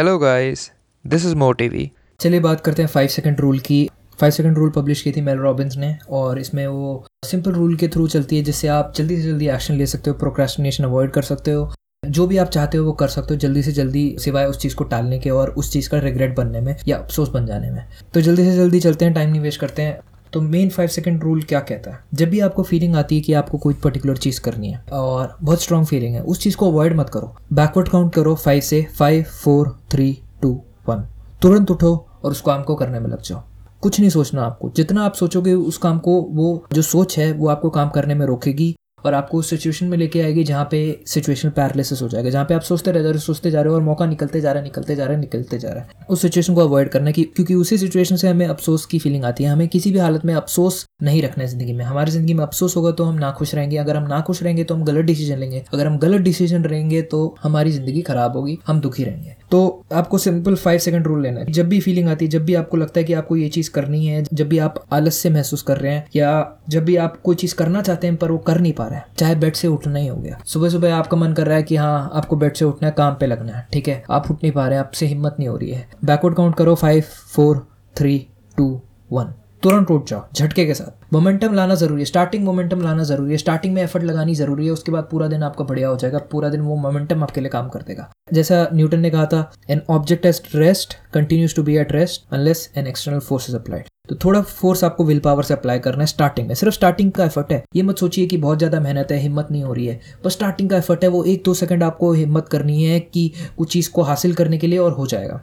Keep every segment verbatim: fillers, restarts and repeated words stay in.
Hello guys, this is मो TV. चलिए बात करते हैं फाइव सेकंड रूल की। फाइव सेकंड रूल पब्लिश की थी मेल रॉबिन्स ने, और इसमें वो सिंपल रूल के थ्रू चलती है जिससे आप जल्दी से जल्दी एक्शन ले सकते हो, प्रोक्रेस्टिनेशन अवॉइड कर सकते हो, जो भी आप चाहते हो वो कर सकते हो जल्दी से जल्दी, सिवाय उस चीज़ को टालने के और उस चीज़ का रिग्रेट बनने में या अफसोस बन जाने में। तो जल्दी से जल्दी चलते हैं, टाइम नहीं वेस्ट करते हैं। तो मेन फाइव सेकंड रूल क्या कहता है, जब भी आपको फीलिंग आती है कि आपको कोई पर्टिकुलर चीज़ करनी है और बहुत स्ट्रांग फीलिंग है, उस चीज़ को अवॉइड मत करो। बैकवर्ड काउंट करो फाइव से, five four three two one. तुरंत उठो और उस काम को करने में लग जाओ। कुछ नहीं सोचना आपको, जितना आप सोचोगे उस काम को, वो जो सोच है वो आपको काम करने में रोकेगी और आपको उस सिचुएशन में लेके आएगी जहाँ पे सिचुएशन पैरालिसिस हो जाएगा, जहाँ पे आप सोचते रह जा रहे हो सोचते जा रहे हो और मौका निकलते जा रहा है निकलते जा रहा है निकलते जा रहा है। उस सिचुएशन को अवॉइड करना की, क्योंकि उसी सिचुएशन से हमें अफसोस की फीलिंग आती है। हमें किसी भी हालत में अफसोस नहीं रखना है जिंदगी में। हमारी जिंदगी में अफसोस होगा तो हम ना खुश रहेंगे, अगर हम ना खुश रहेंगे तो हम गलत डिसीजन लेंगे, अगर हम गलत डिसीजन रहेंगे तो हमारी जिंदगी खराब होगी, हम दुखी रहेंगे। तो आपको सिंपल फाइव सेकंड रूल लेना है। जब भी फीलिंग आती है, जब भी आपको लगता है कि आपको ये चीज़ करनी है, जब भी आप आलस्य महसूस कर रहे हैं या जब भी आप कोई चीज़ करना चाहते हैं पर वो कर नहीं पा रहे हैं, चाहे बेड से उठना ही हो गया, सुबह सुबह आपका मन कर रहा है कि हाँ आपको बेड से उठना है, काम पे लगना है, ठीक है, आप उठ नहीं पा रहे हैं, आपसे हिम्मत नहीं हो रही है। बैकवर्ड काउंट करो five four three two one. तुरंत उठ जाओ, झटके के साथ। मोमेंटम लाना जरूरी है, स्टार्टिंग मोमेंटम लाना जरूरी है, स्टार्टिंग में एफर्ट लगानी जरूरी है, उसके बाद पूरा दिन आपका बढ़िया हो जाएगा, पूरा दिन वो मोमेंटम आपके लिए काम कर देगा। जैसा न्यूटन ने कहा था, an object at rest continues to be at rest unless an external force is applied. तो थोड़ा फोर्स आपको विल पावर से अप्लाई करना है स्टार्टिंग में, सिर्फ स्टार्टिंग का एफर्ट है। ये मत सोचिए कि बहुत ज़्यादा मेहनत है, हिम्मत नहीं हो रही है, बस स्टार्टिंग का एफर्ट है। वो एक दो सेकंड आपको हिम्मत करनी है कि कुछ चीज़ को हासिल करने के लिए, और हो जाएगा।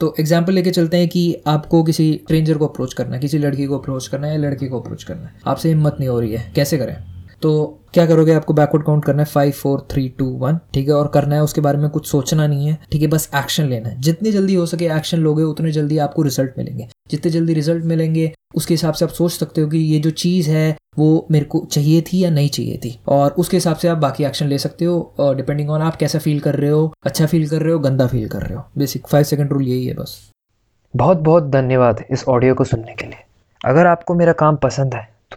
तो एग्जाम्पल लेके चलते हैं कि आपको किसी स्ट्रेंजर को अप्रोच करना है, किसी लड़की को अप्रोच करना है या लड़के को अप्रोच करना है, आपसे हिम्मत नहीं हो रही है, कैसे करें? तो क्या करोगे, आपको बैकवर्ड काउंट करना है five four three two one, ठीक है, और करना है, उसके बारे में कुछ सोचना नहीं है, ठीक है, बस एक्शन लेना है। जितनी जल्दी हो सके एक्शन लोगे उतने जल्दी आपको रिजल्ट मिलेंगे, जितने जल्दी रिजल्ट मिलेंगे उसके हिसाब से आप सोच सकते हो कि ये जो चीज़ है वो मेरे को चाहिए थी या नहीं चाहिए थी, और उसके हिसाब से आप बाकी एक्शन ले सकते हो, और डिपेंडिंग ऑन आप कैसा फील कर रहे हो, अच्छा फील कर रहे हो, गंदा फील कर रहे हो। बेसिक फाइव सेकंड रूल यही है बस। बहुत बहुत धन्यवाद इस ऑडियो को सुनने के लिए। अगर आपको मेरा काम पसंद है तो